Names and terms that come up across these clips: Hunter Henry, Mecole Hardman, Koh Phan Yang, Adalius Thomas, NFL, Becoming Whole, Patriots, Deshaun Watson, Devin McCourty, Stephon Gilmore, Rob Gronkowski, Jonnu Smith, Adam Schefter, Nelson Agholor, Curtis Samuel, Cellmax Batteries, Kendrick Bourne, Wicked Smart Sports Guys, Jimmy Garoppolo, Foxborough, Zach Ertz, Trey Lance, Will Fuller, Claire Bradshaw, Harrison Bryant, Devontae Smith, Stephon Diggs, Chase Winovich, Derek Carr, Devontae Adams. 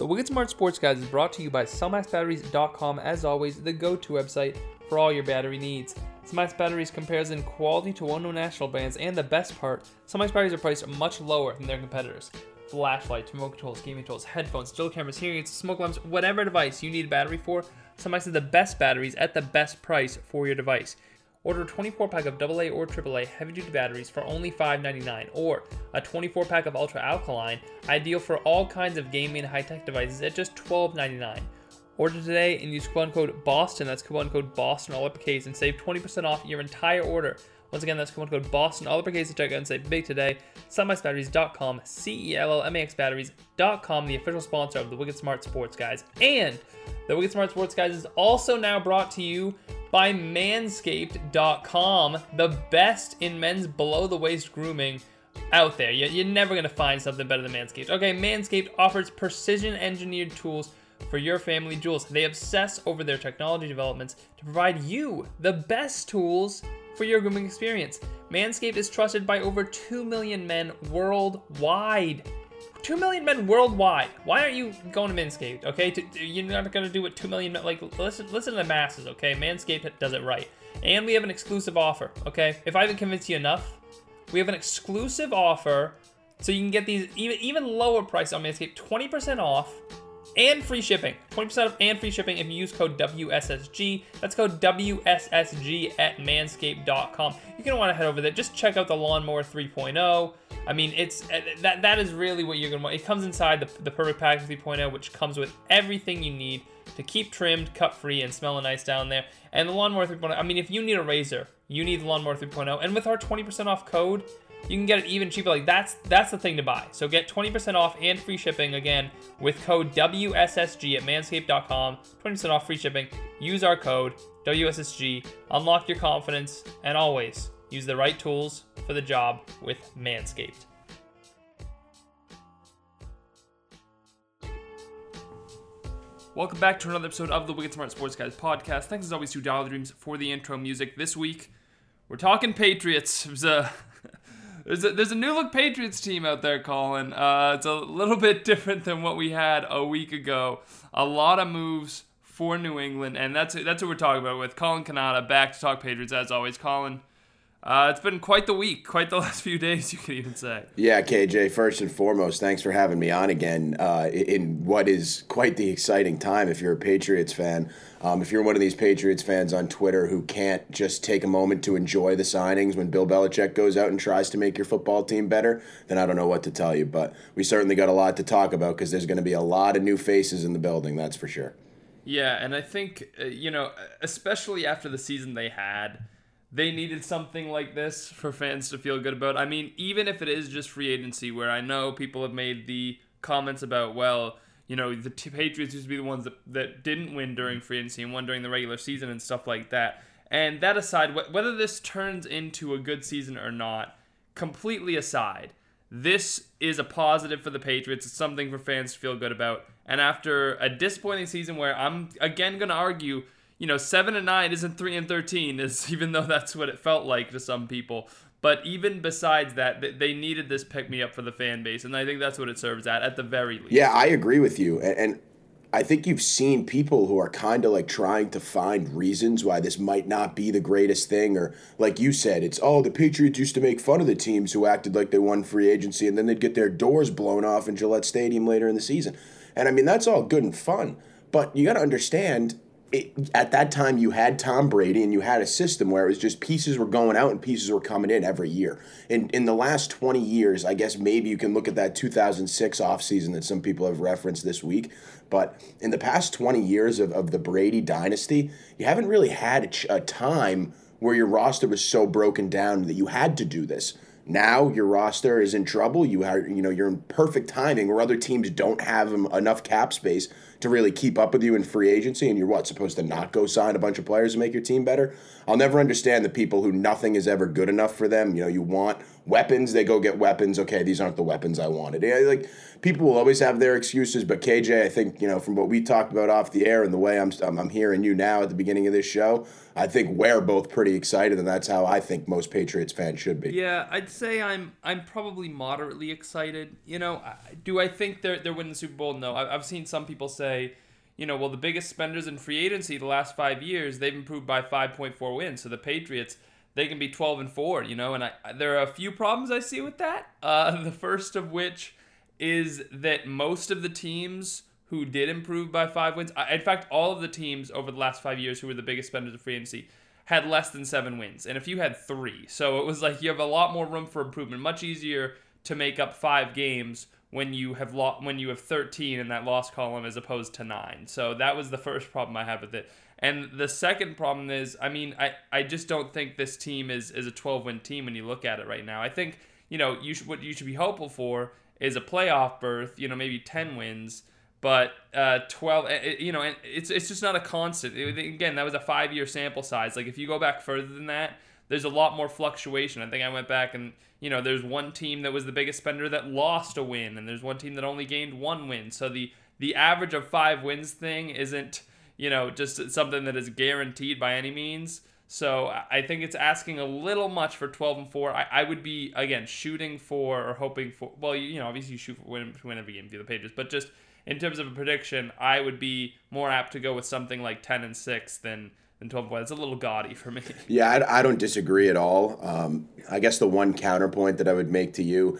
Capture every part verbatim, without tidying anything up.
The Wicked Smart Sports Guys is brought to you by cellmax batteries dot com, as always, the go-to website for all your battery needs. Cellmax Batteries compares in quality to well-known national brands, and the best part, Cellmax Batteries are priced much lower than their competitors. Flashlights, remote controls, gaming tools, headphones, still cameras, hearing aids, smoke lamps, whatever device you need a battery for, Cellmax has the best batteries at the best price for your device. Order a twenty-four pack of double A or triple A heavy-duty batteries for only five dollars and ninety-nine cents, or a twenty-four pack of ultra-alkaline, ideal for all kinds of gaming and high-tech devices, at just twelve dollars and ninety-nine cents. Order today and use coupon code BOSTON, that's coupon code BOSTON, all uppercase, and save twenty percent off your entire order. Once again, that's coupon code BOSTON, all uppercase, to check out and save big today. cellmax batteries dot com, C E L L M A X batteries dot com, the official sponsor of the Wicked Smart Sports Guys. And the Wicked Smart Sports Guys is also now brought to you by manscaped dot com, the best in men's below-the-waist grooming out there. You're never going to find something better than Manscaped. Okay, Manscaped offers precision-engineered tools for your family jewels. They obsess over their technology developments to provide you the best tools for your grooming experience. Manscaped is trusted by over two million men worldwide. two million men worldwide. Why aren't you going to Manscaped, okay? You're not going to do what two million men, like, listen listen to the masses, okay? Manscaped does it right. And we have an exclusive offer, okay? If I haven't convinced you enough, we have an exclusive offer so you can get these even, even lower prices on Manscaped, twenty percent off and free shipping. twenty percent off and free shipping if you use code W S S G. That's code W S S G at manscaped dot com. You're going to want to head over there. Just check out the Lawnmower three point oh. I mean, it's that that is really what you're going to want. It comes inside the, the Perfect Package three point oh, which comes with everything you need to keep trimmed, cut-free, and smelling nice down there. And the Lawnmower three point oh, I mean, if you need a razor, you need the Lawnmower three point oh. And with our twenty percent off code, you can get it even cheaper. Like, that's that's the thing to buy. So get twenty percent off and free shipping, again, with code W S S G at manscaped dot com. twenty percent off, free shipping. Use our code W S S G. Unlock your confidence, and always use the right tools for the job with Manscaped. Welcome back to another episode of the Wicked Smart Sports Guys podcast. Thanks as always to Donald Dreams for the intro music. This week, we're talking Patriots. There's a, there's a, there's a new look Patriots team out there, Colin. Uh, it's a little bit different than what we had a week ago. A lot of moves for New England, and that's that's what we're talking about with Colin Cannata, back to talk Patriots as always. Colin, Uh, it's been quite the week, quite the last few days, you could even say. Yeah, K J, first and foremost, thanks for having me on again uh, in what is quite the exciting time if you're a Patriots fan. Um, if you're one of these Patriots fans on Twitter who can't just take a moment to enjoy the signings when Bill Belichick goes out and tries to make your football team better, then I don't know what to tell you. But we certainly got a lot to talk about because there's going to be a lot of new faces in the building, that's for sure. Yeah, and I think, uh, you know, especially after the season they had, they needed something like this for fans to feel good about. I mean, even if it is just free agency, where I know people have made the comments about, well, you know, the Patriots used to be the ones that, that didn't win during free agency and won during the regular season and stuff like that. And that aside, wh- whether this turns into a good season or not, completely aside, this is a positive for the Patriots. It's something for fans to feel good about. And after a disappointing season where I'm, again, going to argue, you know, seven and nine isn't three and thirteen, is, even though that's what it felt like to some people. But even besides that, they needed this pick-me-up for the fan base, and I think that's what it serves at, at the very least. Yeah, I agree with you, and, and I think you've seen people who are kind of like trying to find reasons why this might not be the greatest thing, or like you said, it's, oh, the Patriots used to make fun of the teams who acted like they won free agency, and then they'd get their doors blown off in Gillette Stadium later in the season. And, I mean, that's all good and fun, but you got to understand, It, at that time, you had Tom Brady and you had a system where it was just pieces were going out and pieces were coming in every year. In, in the last twenty years, I guess maybe you can look at that two thousand six offseason that some people have referenced this week. But in the past twenty years of, of the Brady dynasty, you haven't really had a, ch- a time where your roster was so broken down that you had to do this. Now your roster is in trouble. You are, you know, you're in perfect timing where other teams don't have enough cap space to really keep up with you in free agency, and you're what, supposed to not go sign a bunch of players to make your team better? I'll never understand the people who nothing is ever good enough for them. You know, you want Weapons, they go get weapons. Okay, these aren't the weapons I wanted. Yeah, like, people will always have their excuses, but K J, I think, you know, from what we talked about off the air and the way I'm I'm hearing you now at the beginning of this show, I think we're both pretty excited, and that's how I think most Patriots fans should be. Yeah, I'd say I'm I'm probably moderately excited. You know, do I think they're they're winning the Super Bowl? No. I've seen some people say, you know, well, the biggest spenders in free agency the last five years, they've improved by five point four wins. So the Patriots, they can be twelve and four, you know, and I, there are a few problems I see with that. Uh, the first of which is that most of the teams who did improve by five wins, in fact, all of the teams over the last five years who were the biggest spenders of free agency had less than seven wins, and if you had three. So it was like you have a lot more room for improvement, much easier to make up five games when you have lo- when you have thirteen in that loss column as opposed to nine. So that was the first problem I had with it. And the second problem is, I mean, I, I just don't think this team is, is a twelve-win team when you look at it right now. I think, you know, you should, what you should be hopeful for is a playoff berth, you know, maybe ten wins, but uh, twelve, it, you know, and it's it's just not a constant. It, again, that was a five-year sample size. Like, if you go back further than that, there's a lot more fluctuation. I think I went back and, you know, there's one team that was the biggest spender that lost a win, and there's one team that only gained one win. So the, the average of five wins thing isn't, you know, just something that is guaranteed by any means. So I think it's asking a little much for twelve and four. I, I would be, again, shooting for or hoping for, well, you, you know, obviously you shoot for win, win every game through the pages, but just in terms of a prediction, I would be more apt to go with something like ten and six than and twelve points. It's a little gaudy for me. Yeah, I, I don't disagree at all. Um, I guess the one counterpoint that I would make to you,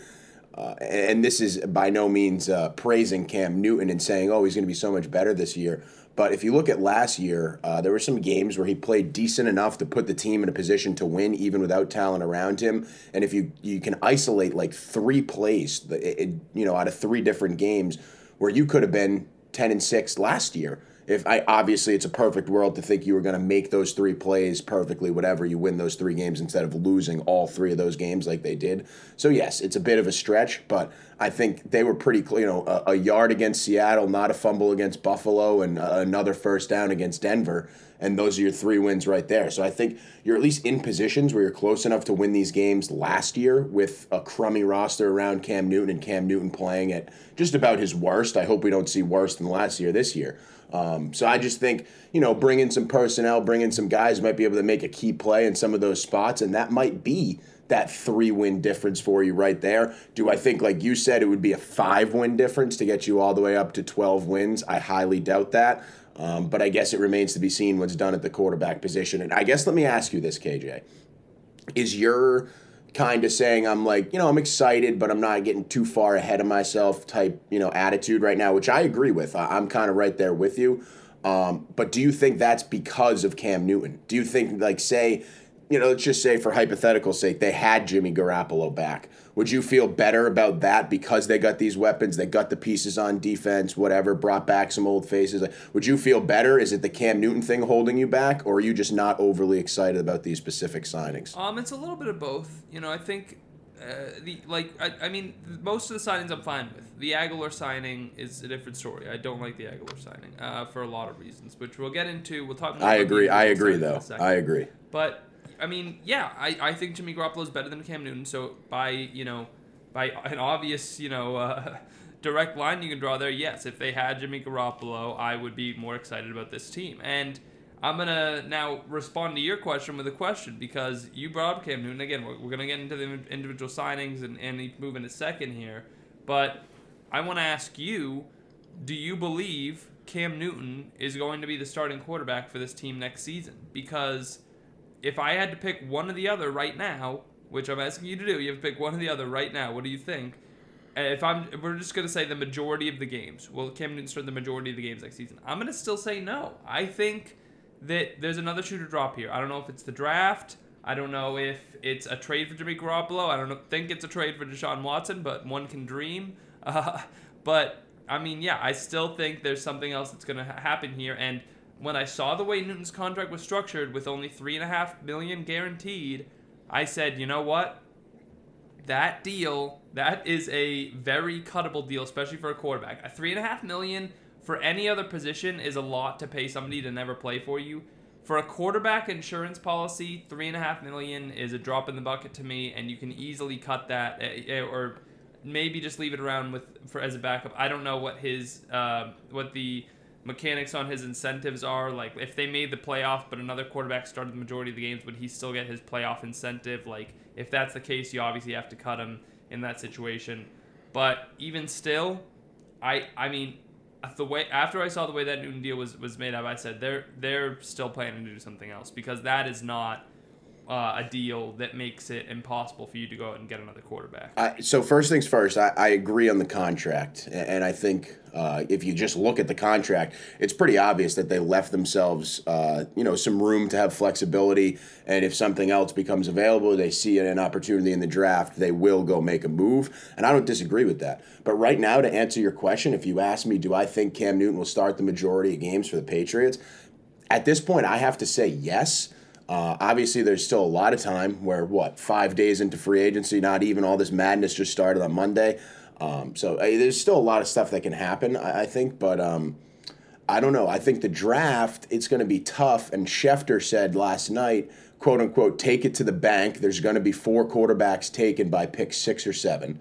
uh, and this is by no means uh, praising Cam Newton and saying, oh, he's going to be so much better this year. But if you look at last year, uh, there were some games where he played decent enough to put the team in a position to win even without talent around him. And if you, you can isolate like three plays, it, it, you know, out of three different games where you could have been ten and six last year. If I obviously, it's a perfect world to think you were going to make those three plays perfectly, whatever, you win those three games instead of losing all three of those games like they did. So, yes, it's a bit of a stretch, but I think they were pretty clear. You know, a, a yard against Seattle, not a fumble against Buffalo, and uh, another first down against Denver, and those are your three wins right there. So I think you're at least in positions where you're close enough to win these games last year with a crummy roster around Cam Newton and Cam Newton playing at just about his worst. I hope we don't see worse than last year this year. Um, so I just think, you know, bring in some personnel, bring in some guys who might be able to make a key play in some of those spots, and that might be that three-win difference for you right there. Do I think, like you said, it would be a five-win difference to get you all the way up to twelve wins? I highly doubt that, um, but I guess it remains to be seen what's done at the quarterback position. And I guess let me ask you this, K J. Is your kind of saying I'm like, you know, I'm excited, but I'm not getting too far ahead of myself type, you know, attitude right now, which I agree with. I'm kind of right there with you. Um, but do you think that's because of Cam Newton? Do you think, like, say, you know, let's just say for hypothetical sake, they had Jimmy Garoppolo back. Would you feel better about that because they got these weapons, they got the pieces on defense, whatever, brought back some old faces? Like, would you feel better? Is it the Cam Newton thing holding you back, or are you just not overly excited about these specific signings? Um, it's a little bit of both. You know, I think, uh, the like, I, I mean, most of the signings I'm fine with. The Agholor signing is a different story. I don't like the Agholor signing uh, for a lot of reasons, which we'll get into. We'll talk more I about agree. I agree, though. I agree. But I mean, yeah, I, I think Jimmy Garoppolo is better than Cam Newton. So by, you know, by an obvious, you know, uh, direct line you can draw there, yes, if they had Jimmy Garoppolo, I would be more excited about this team. And I'm going to now respond to your question with a question, because you brought up Cam Newton. Again, we're, we're going to get into the individual signings and, and each move in a second here. But I want to ask you, do you believe Cam Newton is going to be the starting quarterback for this team next season? Because if I had to pick one or the other right now, which I'm asking you to do, you have to pick one or the other right now. What do you think? If I'm, if we're just going to say the majority of the games. Will Cam Newton start the majority of the games next season? I'm going to still say no. I think that there's another shooter drop here. I don't know if it's the draft. I don't know if it's a trade for Jimmy Garoppolo. I don't think it's a trade for Deshaun Watson, but one can dream. Uh, but, I mean, yeah, I still think there's something else that's going to ha- happen here, and when I saw the way Newton's contract was structured with only three point five million dollars guaranteed, I said, you know what? That deal, that is a very cuttable deal, especially for a quarterback. A three point five million dollars for any other position is a lot to pay somebody to never play for you. For a quarterback insurance policy, three and a half million is a drop in the bucket to me, and you can easily cut that, or maybe just leave it around with for as a backup. I don't know what his uh, what the mechanics on his incentives are. Like, if they made the playoff, but another quarterback started the majority of the games, would he still get his playoff incentive? Like, if that's the case, you obviously have to cut him in that situation. But even still, I I mean. The way after I saw the way that Newton deal was, was made up, I said they're they're still planning to do something else, because that is not uh, a deal that makes it impossible for you to go out and get another quarterback. I, so first things first, I, I agree on the contract, and I think uh, if you just look at the contract, it's pretty obvious that they left themselves uh, you know some room to have flexibility, and if something else becomes available, they see an opportunity in the draft, they will go make a move, and I don't disagree with that. But right now, to answer your question, if you ask me, do I think Cam Newton will start the majority of games for the Patriots? At this point, I have to say yes. Uh, obviously, there's still a lot of time where, what, five days into free agency, not even all this madness just started on Monday. Um, so uh, there's still a lot of stuff that can happen, I, I think. But um, I don't know. I think the draft, it's going to be tough. And Schefter said last night, quote, unquote, take it to the bank. There's going to be four quarterbacks taken by pick six or seven.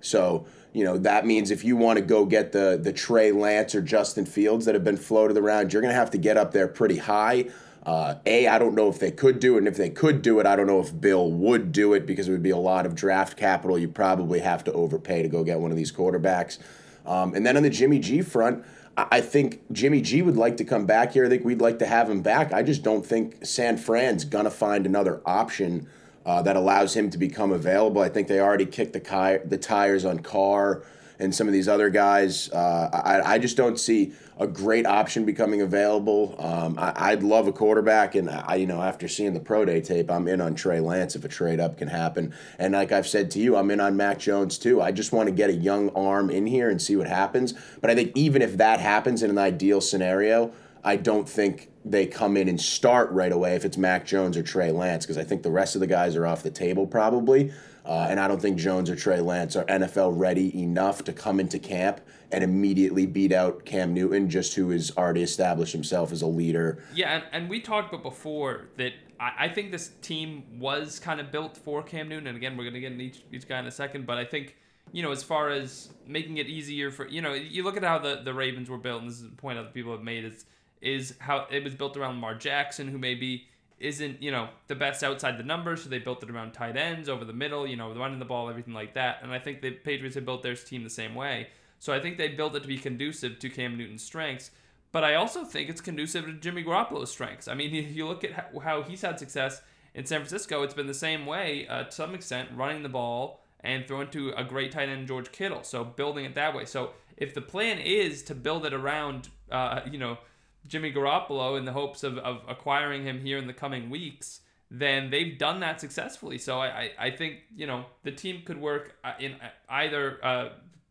So, you know, that means if you want to go get the the Trey Lance or Justin Fields that have been floated around, you're going to have to get up there pretty high. Uh, a, I don't know if they could do it. And if they could do it, I don't know if Bill would do it, because it would be a lot of draft capital. You probably have to overpay to go get one of these quarterbacks. Um, and then on the Jimmy G front, I think Jimmy G would like to come back here. I think we'd like to have him back. I just don't think San Fran's going to find another option Uh, that allows him to become available. I think they already kicked the ki- the tires on Carr and some of these other guys. Uh, I, I just don't see a great option becoming available. Um, I, I'd love a quarterback, and I, you know, after seeing the pro day tape, I'm in on Trey Lance if a trade up can happen. And like I've said to you, I'm in on Mac Jones too. I just want to get a young arm in here and see what happens. But I think even if that happens in an ideal scenario, I don't think they come in and start right away if it's Mac Jones or Trey Lance, because I think the rest of the guys are off the table probably. Uh, and I don't think Jones or Trey Lance are N F L ready enough to come into camp and immediately beat out Cam Newton, just who has already established himself as a leader. Yeah, and, and we talked about before that I, I think this team was kind of built for Cam Newton. And again, we're going to get into each, each guy in a second, but I think, you know, as far as making it easier for, you know, you look at how the, the Ravens were built, and this is the point other people have made, is is how it was built around Lamar Jackson, who maybe isn't, you know, the best outside the numbers, so they built it around tight ends, over the middle, you know, running the ball, everything like that. And I think the Patriots have built their team the same way. So I think they built it to be conducive to Cam Newton's strengths. But I also think it's conducive to Jimmy Garoppolo's strengths. I mean, if you look at how he's had success in San Francisco, it's been the same way, uh, to some extent, running the ball and throwing to a great tight end, George Kittle. So building it that way. So if the plan is to build it around, uh, you know, Jimmy Garoppolo in the hopes of, of acquiring him here in the coming weeks, then they've done that successfully. So I, I, I think, you know, the team could work in either uh,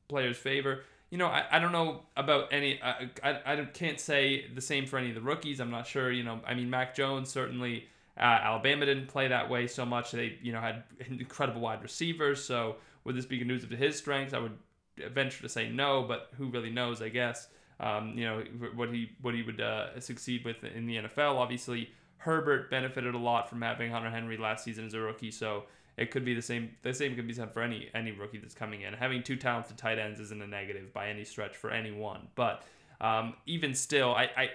player's favor. You know, I, I don't know about any, uh, I, I can't say the same for any of the rookies. I'm not sure, you know, I mean, Mac Jones certainly, uh, Alabama didn't play that way so much. They, you know, had incredible wide receivers. So would this be conducive to his strengths? I would venture to say no, but who really knows, I guess. Um, you know, what he what he would uh, succeed with in the N F L. Obviously, Herbert benefited a lot from having Hunter Henry last season as a rookie, so it could be the same. The same could be said for any any rookie that's coming in. Having two talented tight ends isn't a negative by any stretch for anyone. But um, even still, I, I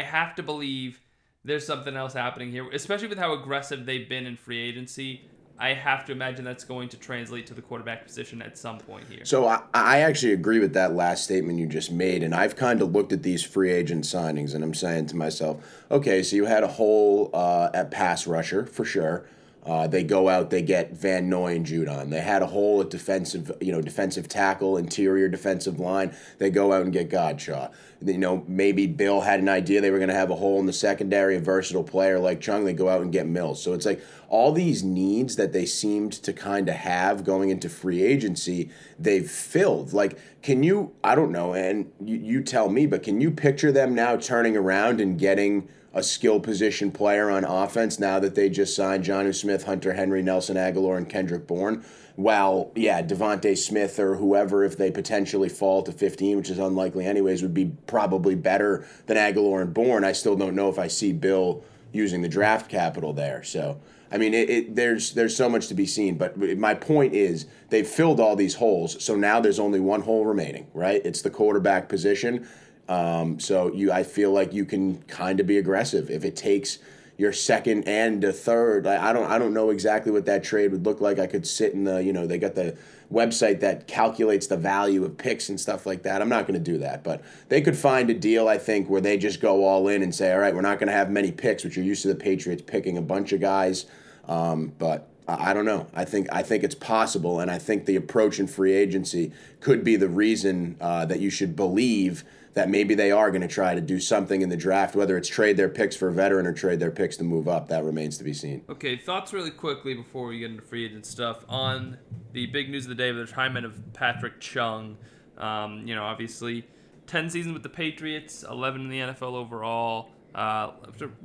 I have to believe there's something else happening here, especially with how aggressive they've been in free agency. I have to imagine that's going to translate to the quarterback position at some point here. So I, I actually agree with that last statement you just made, and I've kind of looked at these free agent signings, and I'm saying to myself, okay, so you had a hole uh, at pass rusher for sure. Uh, they go out, they get Van Noy and Judon. They had a hole at defensive, you know, defensive tackle, interior defensive line. They go out and get Godshaw. You know, maybe Bill had an idea they were going to have a hole in the secondary, a versatile player like Chung. They go out and get Mills. So it's like all these needs that they seemed to kind of have going into free agency, they've filled. Like, can you, I don't know, and you, you tell me, but can you picture them now turning around and getting a skill position player on offense now that they just signed Jonnu Smith, Hunter Henry, Nelson Agholor, and Kendrick Bourne. While, yeah, Devontae Smith or whoever, if they potentially fall to fifteen, which is unlikely anyways, would be probably better than Agholor and Bourne, I still don't know if I see Bill using the draft capital there. So, I mean, it, it, there's there's so much to be seen. But my point is they've filled all these holes, so now there's only one hole remaining, right? It's the quarterback position. Um, so you, I feel like you can kind of be aggressive if it takes your second and a third. I, I don't, I don't know exactly what that trade would look like. I could sit in the, you know, they got the website that calculates the value of picks and stuff like that. I'm not going to do that, but they could find a deal, I think, where they just go all in and say, all right, we're not going to have many picks, which you're used to the Patriots picking a bunch of guys. Um, but I, I don't know. I think, I think it's possible. And I think the approach in free agency could be the reason uh, that you should believe that maybe they are going to try to do something in the draft, whether it's trade their picks for a veteran or trade their picks to move up. That remains to be seen. Okay, thoughts really quickly before we get into free agent stuff on the big news of the day, the retirement of Patrick Chung. Um, you know, obviously, ten seasons with the Patriots, eleven in the N F L overall. Uh,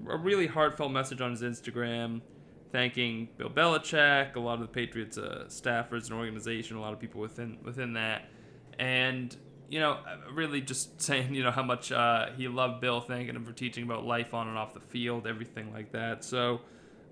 a really heartfelt message on his Instagram thanking Bill Belichick, a lot of the Patriots uh, staffers and organization, a lot of people within within that. And you know, really just saying, you know, how much uh, he loved Bill, thanking him for teaching about life on and off the field, everything like that. So,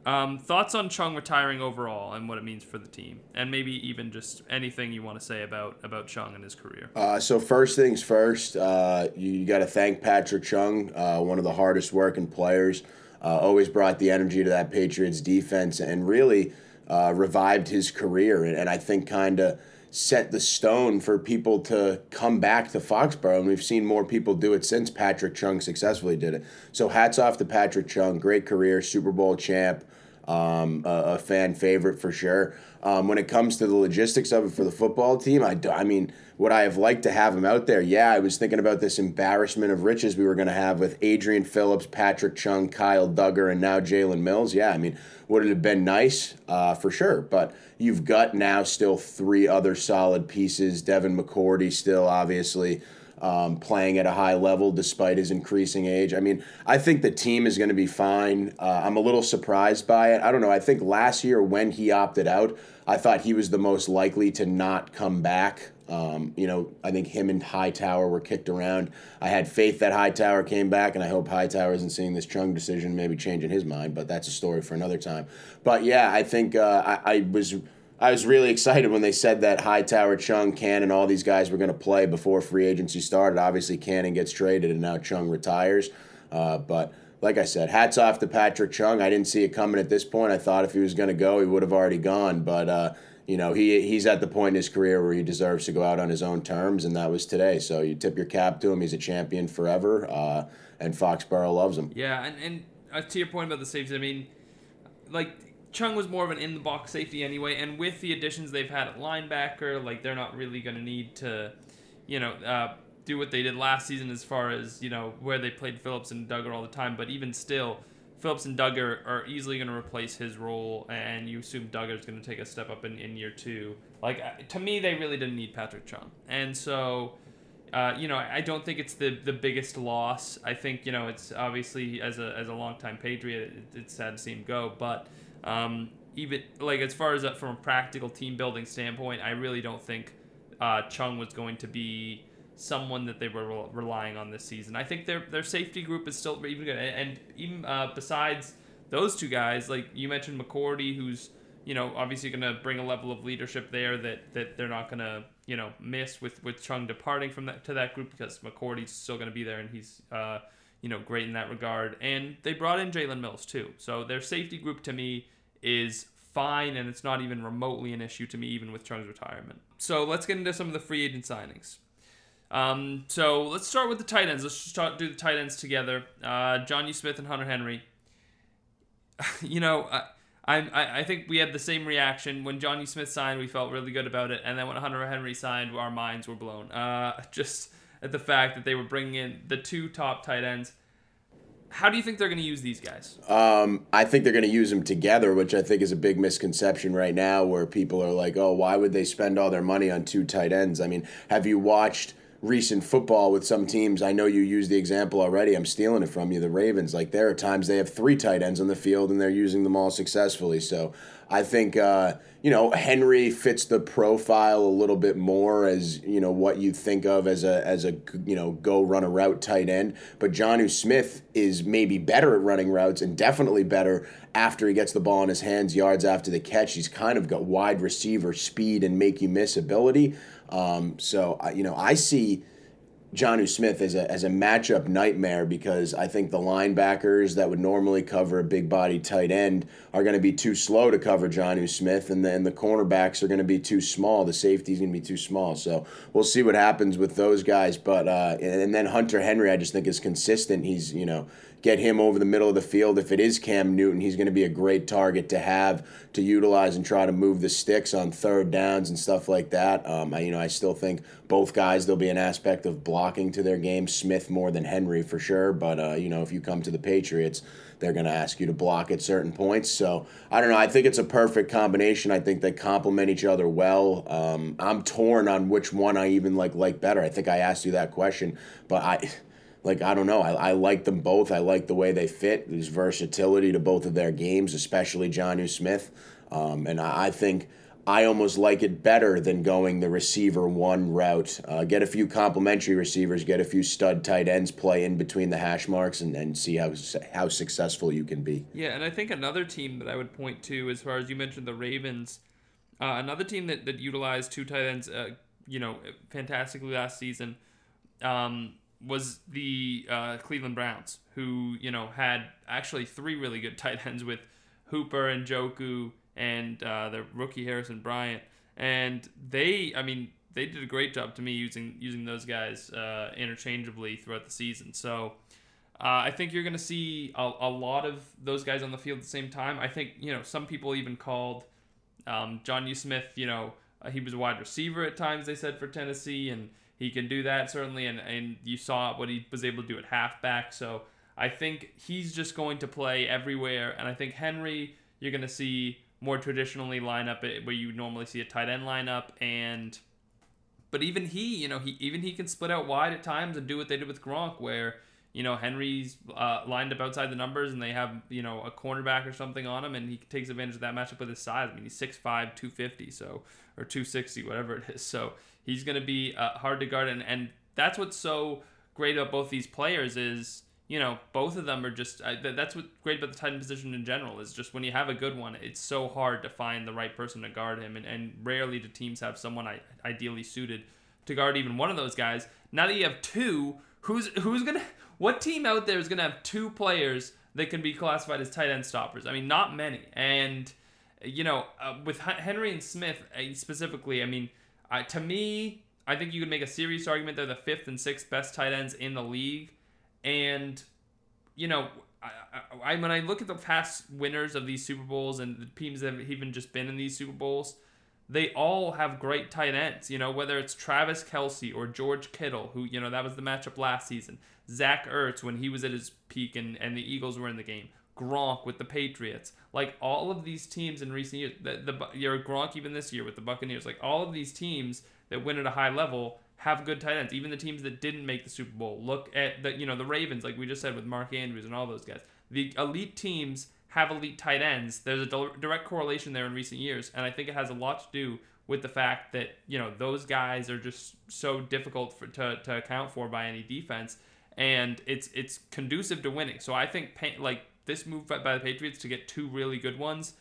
um, thoughts on Chung retiring overall and what it means for the team, and maybe even just anything you want to say about, about Chung and his career. Uh, so first things first, uh, you, you got to thank Patrick Chung, uh, one of the hardest working players, uh, always brought the energy to that Patriots defense and really uh, revived his career. And, and I think kind of set the stone for people to come back to Foxborough, and we've seen more people do it since Patrick Chung successfully did it. So hats off to Patrick Chung, great career, Super Bowl champ, um, a, a fan favorite for sure. Um, when it comes to the logistics of it for the football team, I, I mean, would I have liked to have him out there? Yeah, I was thinking about this embarrassment of riches we were going to have with Adrian Phillips, Patrick Chung, Kyle Duggar, and now Jalen Mills. Yeah, I mean, would it have been nice? Uh, for sure. But you've got now still three other solid pieces. Devin McCourty still obviously um, playing at a high level despite his increasing age. I mean, I think the team is going to be fine. Uh, I'm a little surprised by it. I don't know. I think last year when he opted out, I thought he was the most likely to not come back. Um, you know, I think him and Hightower were kicked around. I had faith that Hightower came back, and I hope Hightower isn't seeing this Chung decision, maybe changing his mind, but that's a story for another time. But yeah, I think uh, I, I was I was really excited when they said that Hightower, Chung, Cannon, all these guys were going to play before free agency started. Obviously, Cannon gets traded, and now Chung retires. Uh, but like I said, hats off to Patrick Chung. I didn't see it coming at this point. I thought if he was going to go, he would have already gone, but uh You know, he he's at the point in his career where he deserves to go out on his own terms, and that was today. So you tip your cap to him. He's a champion forever, uh, and Foxborough loves him. Yeah, and, and uh, to your point about the safeties, I mean, like, Chung was more of an in-the-box safety anyway, and with the additions they've had at linebacker, like, they're not really going to need to, you know, uh, do what they did last season as far as, you know, where they played Phillips and Duggar all the time, but even still, Phillips and Duggar are easily going to replace his role, and you assume Duggar's going to take a step up in, in year two. Like, to me, they really didn't need Patrick Chung. And so, uh, you know, I don't think it's the, the biggest loss. I think, you know, it's obviously, as a as a longtime Patriot, it, it's sad to see him go. But um, even, like, as far as a, from a practical team-building standpoint, I really don't think uh, Chung was going to be someone that they were re- relying on this season. I think their their safety group is still even good, and, and even uh, besides those two guys, like you mentioned, McCourty, who's you know obviously going to bring a level of leadership there that, that they're not going to you know miss with, with Chung departing from that to that group, because McCourty's still going to be there, and he's uh, you know great in that regard. And they brought in Jalen Mills too, so their safety group to me is fine, and it's not even remotely an issue to me, even with Chung's retirement. So let's get into some of the free agent signings. Um, so let's start with the tight ends. Let's start do the tight ends together. Uh, Jonnu Smith and Hunter Henry. you know, I, I I think we had the same reaction. When Jonnu Smith signed, we felt really good about it. And then when Hunter Henry signed, our minds were blown. Uh, just at the fact that they were bringing in the two top tight ends. How do you think they're going to use these guys? Um, I think they're going to use them together, which I think is a big misconception right now where people are like, oh, why would they spend all their money on two tight ends? I mean, have you watched recent football with some teams. I know you used the example already. I'm stealing it from you. The Ravens, like there are times they have three tight ends on the field and they're using them all successfully. So I think, uh, you know, Henry fits the profile a little bit more as, you know, what you think of as a, as a, you know, go run a route tight end. But Jonnu Smith is maybe better at running routes and definitely better after he gets the ball in his hands, yards after the catch. He's kind of got wide receiver speed and make you miss ability. Um, so, you know, I see Jonnu Smith as a as a matchup nightmare because I think the linebackers that would normally cover a big body tight end are going to be too slow to cover Jonnu Smith, and then the cornerbacks are going to be too small. The safety's going to be too small. So we'll see what happens with those guys. But uh, and then Hunter Henry, I just think is consistent. He's, you know, get him over the middle of the field. If it is Cam Newton, he's going to be a great target to have to utilize and try to move the sticks on third downs and stuff like that. Um, I, you know, I still think both guys, there'll be an aspect of blocking to their game. Smith more than Henry for sure. But, uh, you know, if you come to the Patriots, they're going to ask you to block at certain points. So, I don't know. I think it's a perfect combination. I think they complement each other well. Um, I'm torn on which one I even like like better. I think I asked you that question, but I... Like, I don't know. I, I like them both. I like the way they fit. There's versatility to both of their games, especially Jonnu Smith. Um, and I, I think I almost like it better than going the receiver one route. Uh, get a few complimentary receivers, get a few stud tight ends, play in between the hash marks, and, and see how how successful you can be. Yeah, and I think another team that I would point to, as far as you mentioned the Ravens, uh, another team that, that utilized two tight ends, uh, you know, fantastically last season, um, was the uh, Cleveland Browns, who, you know, had actually three really good tight ends with Hooper and Njoku and uh, the rookie Harrison Bryant. And they, I mean, they did a great job to me using using those guys uh, interchangeably throughout the season. So uh, I think you're going to see a, a lot of those guys on the field at the same time. I think, you know, some people even called um, Jonnu Smith, you know, uh, he was a wide receiver at times, they said, for Tennessee, and he can do that, certainly, and, and you saw what he was able to do at halfback. So I think he's just going to play everywhere, and I think Henry, you're going to see more traditionally line up where you normally see a tight end lineup. And but even he, you know, he even he can split out wide at times and do what they did with Gronk, where, you know, Henry's uh, lined up outside the numbers, and they have, you know, a cornerback or something on him, and he takes advantage of that matchup with his size. I mean, he's six five, two fifty, so or two sixty, whatever it is, so. He's going to be uh, hard to guard, and, and that's what's so great about both these players is, you know, both of them are just, I, that's what's great about the tight end position in general is just when you have a good one, it's so hard to find the right person to guard him, and, and rarely do teams have someone I, ideally suited to guard even one of those guys. Now that you have two, who's who's going to, what team out there is going to have two players that can be classified as tight end stoppers? I mean, not many, and, you know, uh, with Henry and Smith specifically, I mean, Uh, to me, I think you could make a serious argument they're the fifth and sixth best tight ends in the league. And, you know, I, I, when I look at the past winners of these Super Bowls and the teams that have even just been in these Super Bowls, they all have great tight ends. You know, whether it's Travis Kelce or George Kittle, who, you know, that was the matchup last season. Zach Ertz when he was at his peak and, and the Eagles were in the game. Gronk with the Patriots, like all of these teams in recent years, the, the your Gronk even this year with the Buccaneers, like all of these teams that win at a high level have good tight ends. Even the teams that didn't make the Super Bowl, look at the you know the Ravens, like we just said with Mark Andrews and all those guys. The elite teams have elite tight ends. There's a direct correlation there in recent years, and I think it has a lot to do with the fact that you know those guys are just so difficult for, to to account for by any defense, and it's it's conducive to winning. So I think like. This move by the Patriots to get two really good ones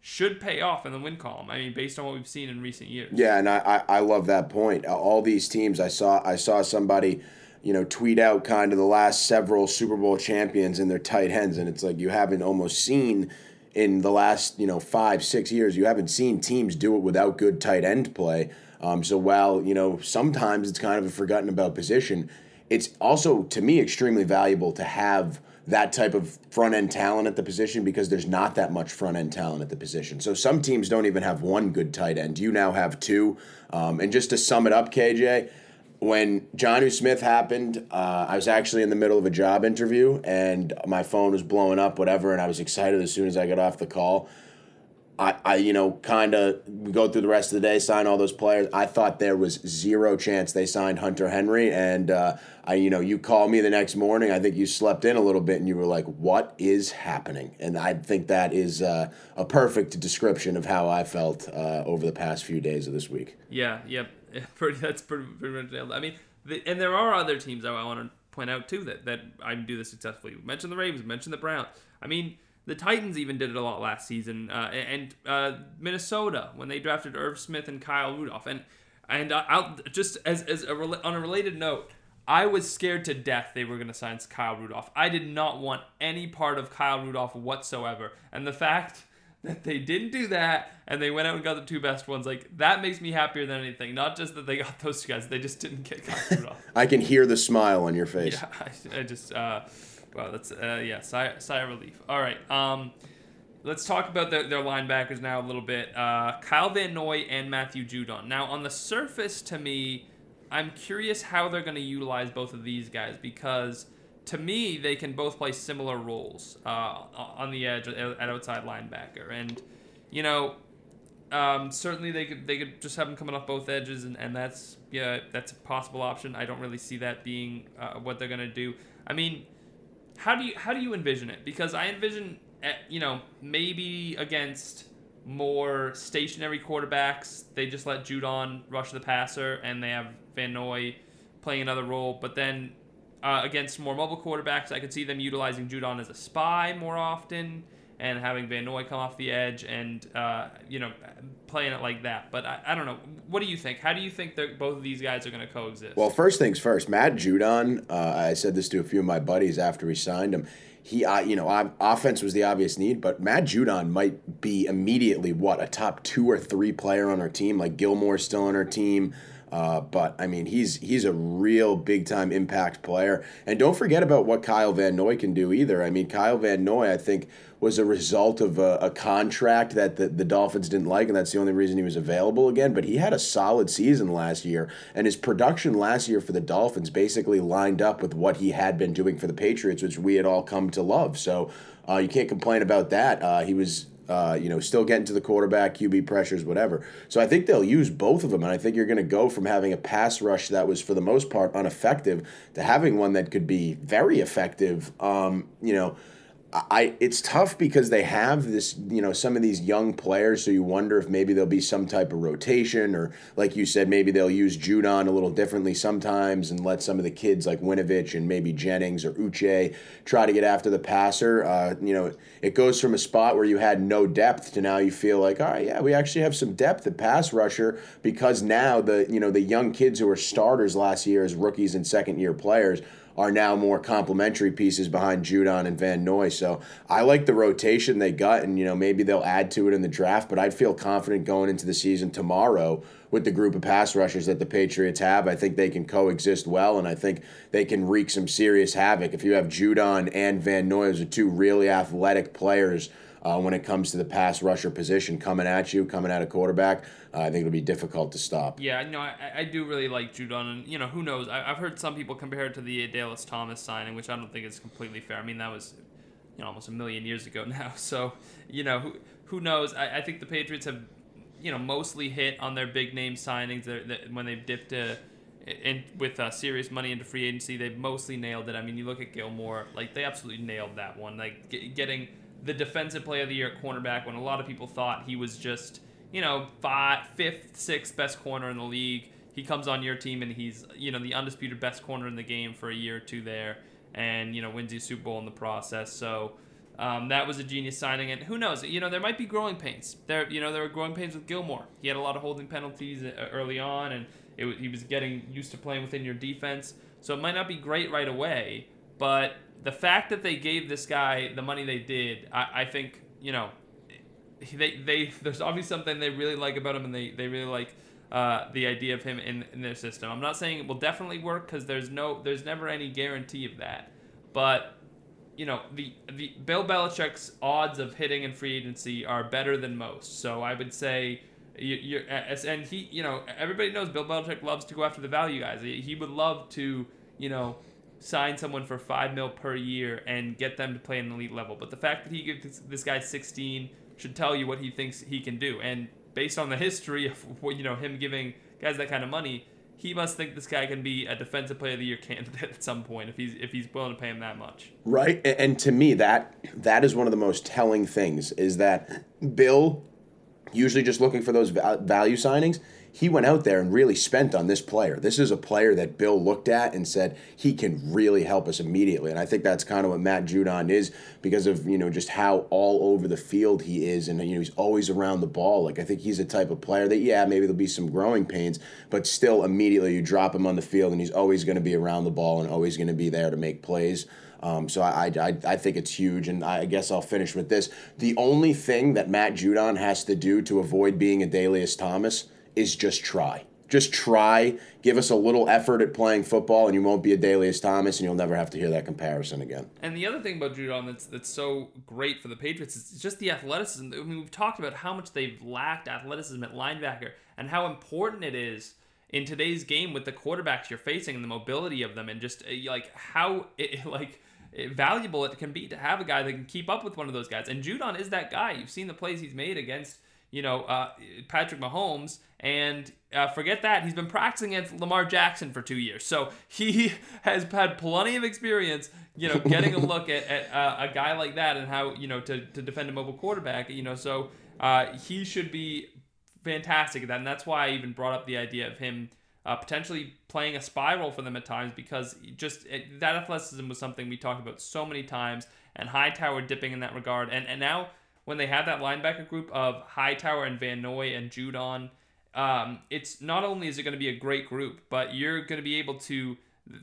should pay off in the win column. I mean, based on what we've seen in recent years. Yeah, and I, I love that point. All these teams, I saw I saw somebody, you know, tweet out kind of the last several Super Bowl champions and their tight ends, and it's like you haven't almost seen in the last, you know, five, six years, you haven't seen teams do it without good tight end play. Um, so while, you know, sometimes it's kind of a forgotten about position, it's also, to me, extremely valuable to have that type of front-end talent at the position because there's not that much front-end talent at the position. So some teams don't even have one good tight end. You now have two. Um, and just to sum it up, K J, when Jonnu Smith happened, uh, I was actually in the middle of a job interview, and my phone was blowing up, whatever, and I was excited as soon as I got off the call. I, I you know, kind of go through the rest of the day, sign all those players. I thought there was zero chance they signed Hunter Henry. And, uh, I you know, you called me the next morning. I think you slept in a little bit and you were like, what is happening? And I think that is uh, a perfect description of how I felt uh, over the past few days of this week. Yeah, yep. Yeah, pretty, that's pretty, pretty much nailed. I mean, the, and there are other teams I want to point out, too, that, that I do this successfully. Mention the Ravens, mention the Browns. I mean... The Titans even did it a lot last season, uh, and uh, Minnesota when they drafted Irv Smith and Kyle Rudolph. And and uh, I'll, just as as a, on a related note, I was scared to death they were going to sign Kyle Rudolph. I did not want any part of Kyle Rudolph whatsoever. And the fact that they didn't do that and they went out and got the two best ones, like that makes me happier than anything. Not just that they got those two guys, they just didn't get Kyle Rudolph. I can hear the smile on your face. Yeah, I, I just. Uh, Wow, that's, uh, yeah, sigh, sigh of relief. All right, um, let's talk about the, their linebackers now a little bit. Uh, Kyle Van Noy and Matthew Judon. Now, on the surface, to me, I'm curious how they're going to utilize both of these guys because, to me, they can both play similar roles uh, on the edge at outside linebacker. And, you know, um, certainly they could they could just have them coming off both edges, and, and that's, yeah, that's a possible option. I don't really see that being uh, what they're going to do. I mean... How do you how do you envision it? Because I envision, you know, maybe against more stationary quarterbacks, they just let Judon rush the passer and they have Van Noy playing another role. But then uh, against more mobile quarterbacks, I could see them utilizing Judon as a spy more often and having Van Noy come off the edge and, uh, you know, playing it like that. But I, I don't know. What do you think? How do you think that both of these guys are going to coexist? Well, first things first, Matt Judon, uh, I said this to a few of my buddies after he signed him. He, uh, you know, ob- offense was the obvious need, but Matt Judon might be immediately, what, a top two or three player on our team? Like Gilmore's still on our team. Uh, but, I mean, he's he's a real big-time impact player. And don't forget about what Kyle Van Noy can do either. I mean, Kyle Van Noy, I think, was a result of a, a contract that the, the Dolphins didn't like, and that's the only reason he was available again. But he had a solid season last year, and his production last year for the Dolphins basically lined up with what he had been doing for the Patriots, which we had all come to love. So uh, you can't complain about that. Uh, he was... Uh, you know, still getting to the quarterback, Q B pressures, whatever. So I think they'll use both of them, and I think you're going to go from having a pass rush that was, for the most part, ineffective to having one that could be very effective. Um, you know, I it's tough because they have this, you know, some of these young players, so you wonder if maybe there'll be some type of rotation or, like you said, maybe they'll use Judon a little differently sometimes and let some of the kids like Winovich and maybe Jennings or Uche try to get after the passer. Uh, you know, it goes from a spot where you had no depth to now you feel like, all right, yeah, we actually have some depth at pass rusher because now the, you know, the young kids who were starters last year as rookies and second-year players are now more complementary pieces behind Judon and Van Noy. So I like the rotation they got, and you know maybe they'll add to it in the draft, but I'd feel confident going into the season tomorrow with the group of pass rushers that the Patriots have. I think they can coexist well, and I think they can wreak some serious havoc. If you have Judon and Van Noy, those are two really athletic players uh, when it comes to the pass rusher position coming at you, coming at a quarterback. Uh, I think it'll be difficult to stop. Yeah, no, I, I do really like Judon, and you know who knows? I, I've heard some people compare it to the Adalys Thomas signing, which I don't think is completely fair. I mean, that was you know almost a million years ago now, so you know who who knows? I, I think the Patriots have you know mostly hit on their big name signings. They're, they're, when they've dipped uh, in with uh, serious money into free agency, they've mostly nailed it. I mean, you look at Gilmore, like they absolutely nailed that one, like g- getting the defensive player of the year at cornerback when a lot of people thought he was just. You know, five, fifth, sixth best corner in the league. He comes on your team and he's, you know, the undisputed best corner in the game for a year or two there, and you know wins you Super Bowl in the process. So um, that was a genius signing, and who knows? You know, there might be growing pains. There, you know, there were growing pains with Gilmore. He had a lot of holding penalties early on, and it, he was getting used to playing within your defense. So it might not be great right away, but the fact that they gave this guy the money they did, I, I think, you know. They, they there's obviously something they really like about him, and they, they really like uh, the idea of him in, in their system. I'm not saying it will definitely work because there's no there's never any guarantee of that. But you know the the Bill Belichick's odds of hitting in free agency are better than most. So I would say you you're, and he you know everybody knows Bill Belichick loves to go after the value guys. He would love to you know. sign someone for five mil per year and get them to play an elite level. But the fact that he gives this guy sixteen should tell you what he thinks he can do. And based on the history of, you know, him giving guys that kind of money, he must think this guy can be a defensive player of the year candidate at some point if he's if he's willing to pay him that much. Right, and to me, that that is one of the most telling things is that Bill, usually just looking for those value signings, he went out there and really spent on this player. This is a player that Bill looked at and said, he can really help us immediately. And I think that's kind of what Matt Judon is because of, you know, just how all over the field he is. And, you know, he's always around the ball. Like, I think he's a type of player that, yeah, maybe there'll be some growing pains, but still immediately you drop him on the field and he's always going to be around the ball and always going to be there to make plays. Um, so I, I I think it's huge, and I guess I'll finish with this. The only thing that Matt Judon has to do to avoid being a Adalius Thomas is just try. Just try. Give us a little effort at playing football, and you won't be a Adalius Thomas, and you'll never have to hear that comparison again. And the other thing about Judon that's that's so great for the Patriots is just the athleticism. I mean, we've talked about how much they've lacked athleticism at linebacker and how important it is in today's game with the quarterbacks you're facing and the mobility of them and just, like, how it, like, valuable it can be to have a guy that can keep up with one of those guys. And Judon is that guy. You've seen the plays he's made against, you know, uh, Patrick Mahomes, and uh, forget that. He's been practicing against Lamar Jackson for two years. So he has had plenty of experience, you know, getting a look at, at uh, a guy like that and how, you know, to, to defend a mobile quarterback, you know, so uh, he should be fantastic at that. And that's why I even brought up the idea of him Uh, potentially playing a spiral for them at times because just it, that athleticism was something we talked about so many times, and Hightower dipping in that regard. And and now when they have that linebacker group of Hightower and Van Noy and Judon, um, it's not only is it going to be a great group, but you're going to be able to,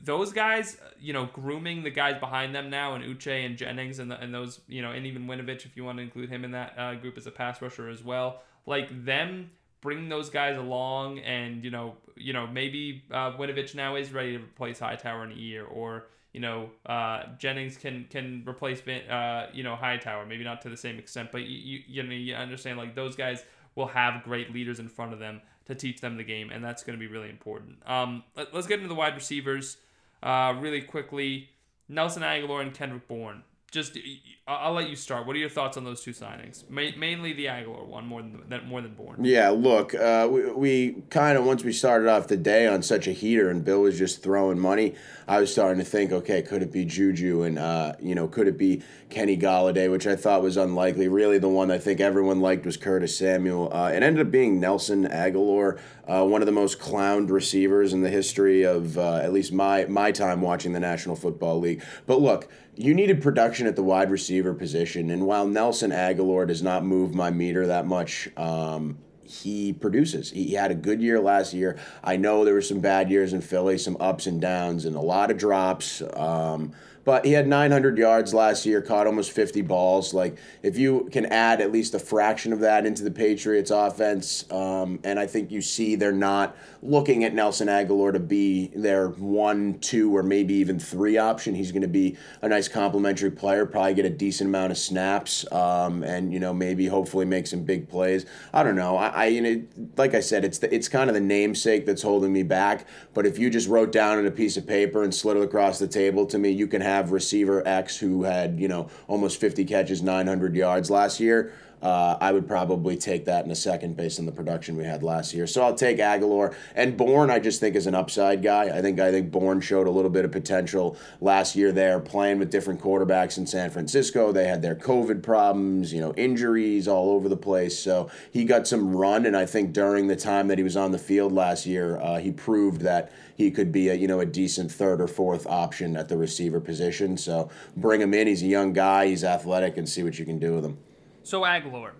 those guys, you know, grooming the guys behind them now, and Uche and Jennings and the, and those, you know, and even Winovich if you want to include him in that uh, group as a pass rusher as well. Like them, bring those guys along, and, you know, you know, maybe uh, Winovich now is ready to replace Hightower in a year, or, you know, uh, Jennings can can replace uh, you know, Hightower, maybe not to the same extent, but you, you you know you understand, like, those guys will have great leaders in front of them to teach them the game, and that's going to be really important. Um, let, let's get into the wide receivers uh, really quickly. Nelson Agholor and Kendrick Bourne. Just, I'll let you start. What are your thoughts on those two signings? Ma- mainly the Agholor one, more than that, more than Bourne. Yeah, look, uh, we, we kind of, once we started off the day on such a heater, and Bill was just throwing money, I was starting to think, okay, could it be Juju, and uh, you know, could it be Kenny Golladay, which I thought was unlikely. Really, the one I think everyone liked was Curtis Samuel. Uh, it ended up being Nelson Agholor, uh, one of the most clowned receivers in the history of uh, at least my my time watching the National Football League. But look, you needed production at the wide receiver position, and while Nelson Agholor does not move my meter that much, um, he produces. He had a good year last year. I know there were some bad years in Philly, some ups and downs, and a lot of drops. Um, but he had nine hundred yards last year, caught almost fifty balls. Like, if you can add at least a fraction of that into the Patriots offense, um, and I think you see they're not looking at Nelson Agholor to be their one, two, or maybe even three option. He's going to be a nice complimentary player, probably get a decent amount of snaps, um, and, you know, maybe hopefully make some big plays. I don't know. I, I you know, like I said, it's the, it's kind of the namesake that's holding me back. But if you just wrote down on a piece of paper and slid it across the table to me, you can have have receiver X who had, you know, almost fifty catches, nine hundred yards last year, uh, I would probably take that in a second based on the production we had last year. So I'll take Agholor. And Bourne, I just think, is an upside guy. I think I think Bourne showed a little bit of potential last year there, playing with different quarterbacks in San Francisco. They had their COVID problems, you know, injuries all over the place. So he got some run, and I think during the time that he was on the field last year, uh, he proved that he could be a, you know, a decent third or fourth option at the receiver position. So bring him in. He's a young guy. He's athletic, and see what you can do with him. So Agholor,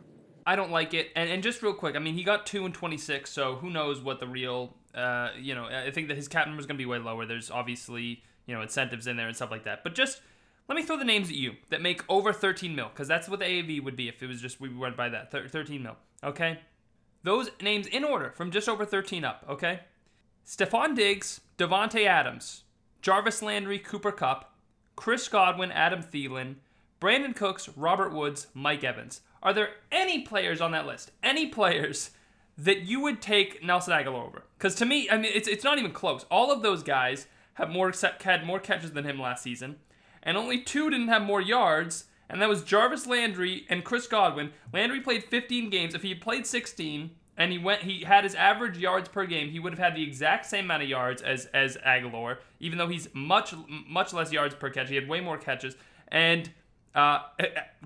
I don't like it. And and just real quick, I mean, he got two and twenty-six, so who knows what the real, uh, you know, I think that his cap number is going to be way lower. There's obviously, you know, incentives in there and stuff like that. But just let me throw the names at you that make over thirteen mil, because that's what the A A V would be if it was just we went by that, thirteen mil, okay? Those names in order from just over thirteen up, okay? Stephon Diggs, Devontae Adams, Jarvis Landry, Cooper Kupp, Chris Godwin, Adam Thielen, Brandon Cooks, Robert Woods, Mike Evans. Are there any players on that list, any players that you would take Nelson Agholor over? Because to me, I mean, it's it's not even close. All of those guys have more had more catches than him last season, and only two didn't have more yards. and that was Jarvis Landry and Chris Godwin. Landry played fifteen games. If he had played sixteen and he went, he had his average yards per game, he would have had the exact same amount of yards as as Agholor, even though he's much much less yards per catch. He had way more catches. And uh,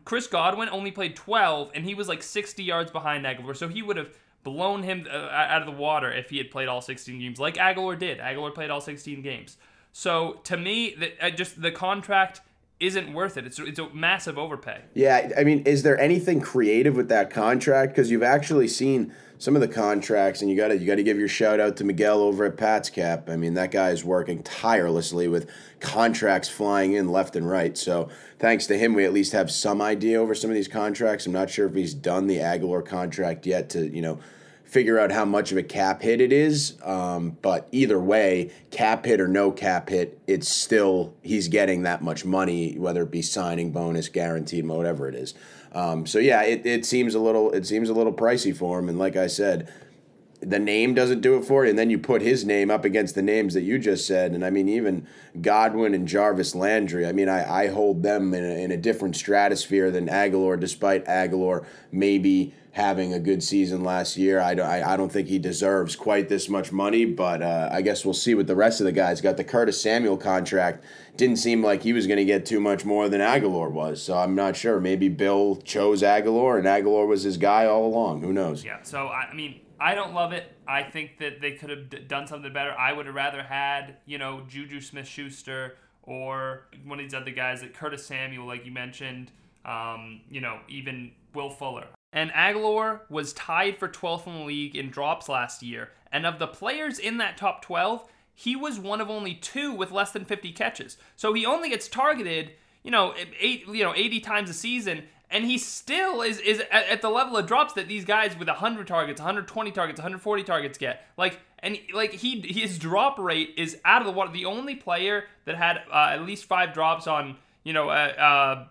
Chris Godwin only played twelve, and he was like sixty yards behind Agholor, so he would have blown him uh, out of the water if he had played all sixteen games, like Agholor did. Agholor played all sixteen games. So to me, the, uh, just the contract isn't worth it. It's it's a massive overpay. Yeah, I mean, is there anything creative with that contract? Because you've actually seen some of the contracts, and you got to you got to give your shout out to Miguel over at Pat's Cap. I mean, that guy is working tirelessly with contracts flying in left and right. So thanks to him, we at least have some idea over some of these contracts. I'm not sure if he's done the Agholor contract yet to, you know, figure out how much of a cap hit it is. Um, but either way, cap hit or no cap hit, it's still, he's getting that much money, whether it be signing bonus, guaranteed, whatever it is. Um, so yeah, it, it seems a little, it seems a little pricey for him. And like I said, the name doesn't do it for you. And then you put his name up against the names that you just said. And I mean, even Godwin and Jarvis Landry, I mean, I, I hold them in a, in a different stratosphere than Agholor, despite Agholor maybe having a good season last year. I don't, I, I don't think he deserves quite this much money, but uh, I guess we'll see what the rest of the guys got. The Curtis Samuel contract didn't seem like he was going to get too much more than Agholor was, so I'm not sure. Maybe Bill chose Agholor, and Agholor was his guy all along. Who knows? Yeah, so, I mean, I don't love it. I think that they could have d- done something better. I would have rather had, you know, Juju Smith-Schuster or one of these other guys, like Curtis Samuel, like you mentioned, um, you know, even Will Fuller. And Agholor was tied for twelfth in the league in drops last year. And of the players in that top twelve, he was one of only two with less than fifty catches. So he only gets targeted, you know, eight, you know, eighty times a season, and he still is is at, at the level of drops that these guys with one hundred targets, one hundred twenty targets, one hundred forty targets get. Like, and like he his drop rate is out of the water. The only player that had uh, at least five drops on, you know, uh,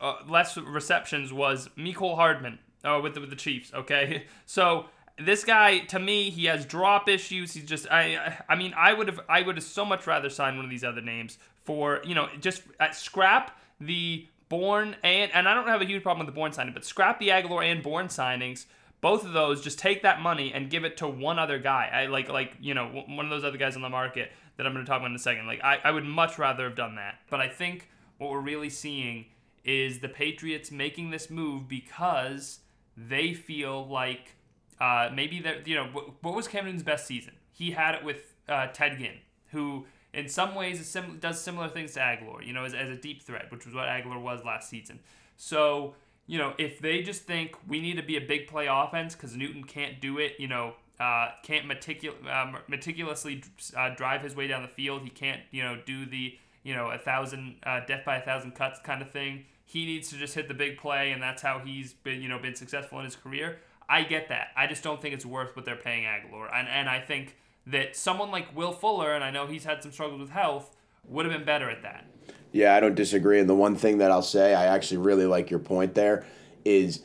uh, uh, less receptions was Mecole Hardman. Oh, with the, with the Chiefs, okay? So this guy, to me, he has drop issues. He's just, I I mean, I would have I would have so much rather signed one of these other names for, you know, just uh, scrap the Bourne, and, and I don't have a huge problem with the Bourne signing, but scrap the Agholor and Bourne signings. Both of those, just take that money and give it to one other guy. I like, like you know, one of those other guys on the market that I'm going to talk about in a second. Like, I, I would much rather have done that. But I think what we're really seeing is the Patriots making this move because they feel like uh, maybe that, you know, what, what was Cam Newton's best season? He had it with uh, Ted Ginn, who in some ways is sim- does similar things to Agholor, you know, as, as a deep threat, which was what Agholor was last season. So, you know, if they just think we need to be a big play offense because Newton can't do it, you know, uh, can't meticul- uh, meticulously uh, drive his way down the field, he can't, you know, do the, you know, a thousand, uh, death by a thousand cuts kind of thing. He needs to just hit the big play, and that's how he's been, you know, been successful in his career. I get that. I just don't think it's worth what they're paying Agholor. And and I think that someone like Will Fuller, and I know he's had some struggles with health, would have been better at that. Yeah, I don't disagree. And the one thing that I'll say, I actually really like your point there, is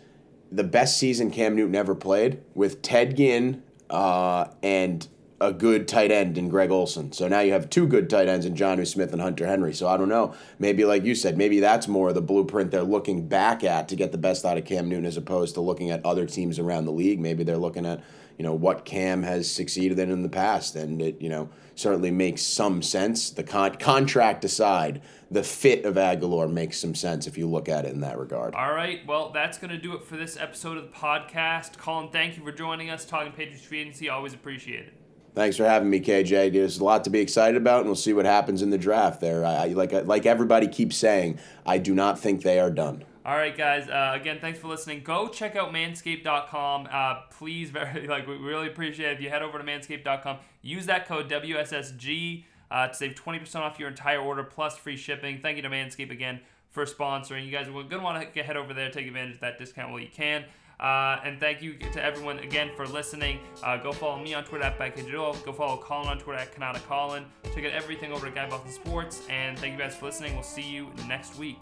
the best season Cam Newton ever played with Ted Ginn uh, and a good tight end in Greg Olsen. So now you have two good tight ends in Jonnu Smith and Hunter Henry. So I don't know. Maybe like you said, maybe that's more of the blueprint they're looking back at to get the best out of Cam Newton as opposed to looking at other teams around the league. Maybe they're looking at, you know, what Cam has succeeded in in the past. And it, you know, certainly makes some sense. The con- contract aside, the fit of Agholor makes some sense if you look at it in that regard. All right. Well, that's going to do it for this episode of the podcast. Colin, thank you for joining us. Talking Patriots free agency, always appreciate it. Thanks for having me, K J. There's a lot to be excited about, and we'll see what happens in the draft there. I, like like everybody keeps saying, I do not think they are done. All right, guys. Uh, again, thanks for listening. Go check out manscaped dot com. Uh, please, very like we really appreciate it. If you head over to manscaped dot com, use that code W S S G uh, to save twenty percent off your entire order, plus free shipping. Thank you to Manscaped again for sponsoring. You guys are going to want to head over there, take advantage of that discount while you can. Uh, and thank you to everyone again for listening. Uh, go follow me on Twitter at BackKJDuel. Go follow Colin on Twitter at Cannata Colin. Check out everything over at Guy Boston Sports. And thank you guys for listening. We'll see you next week.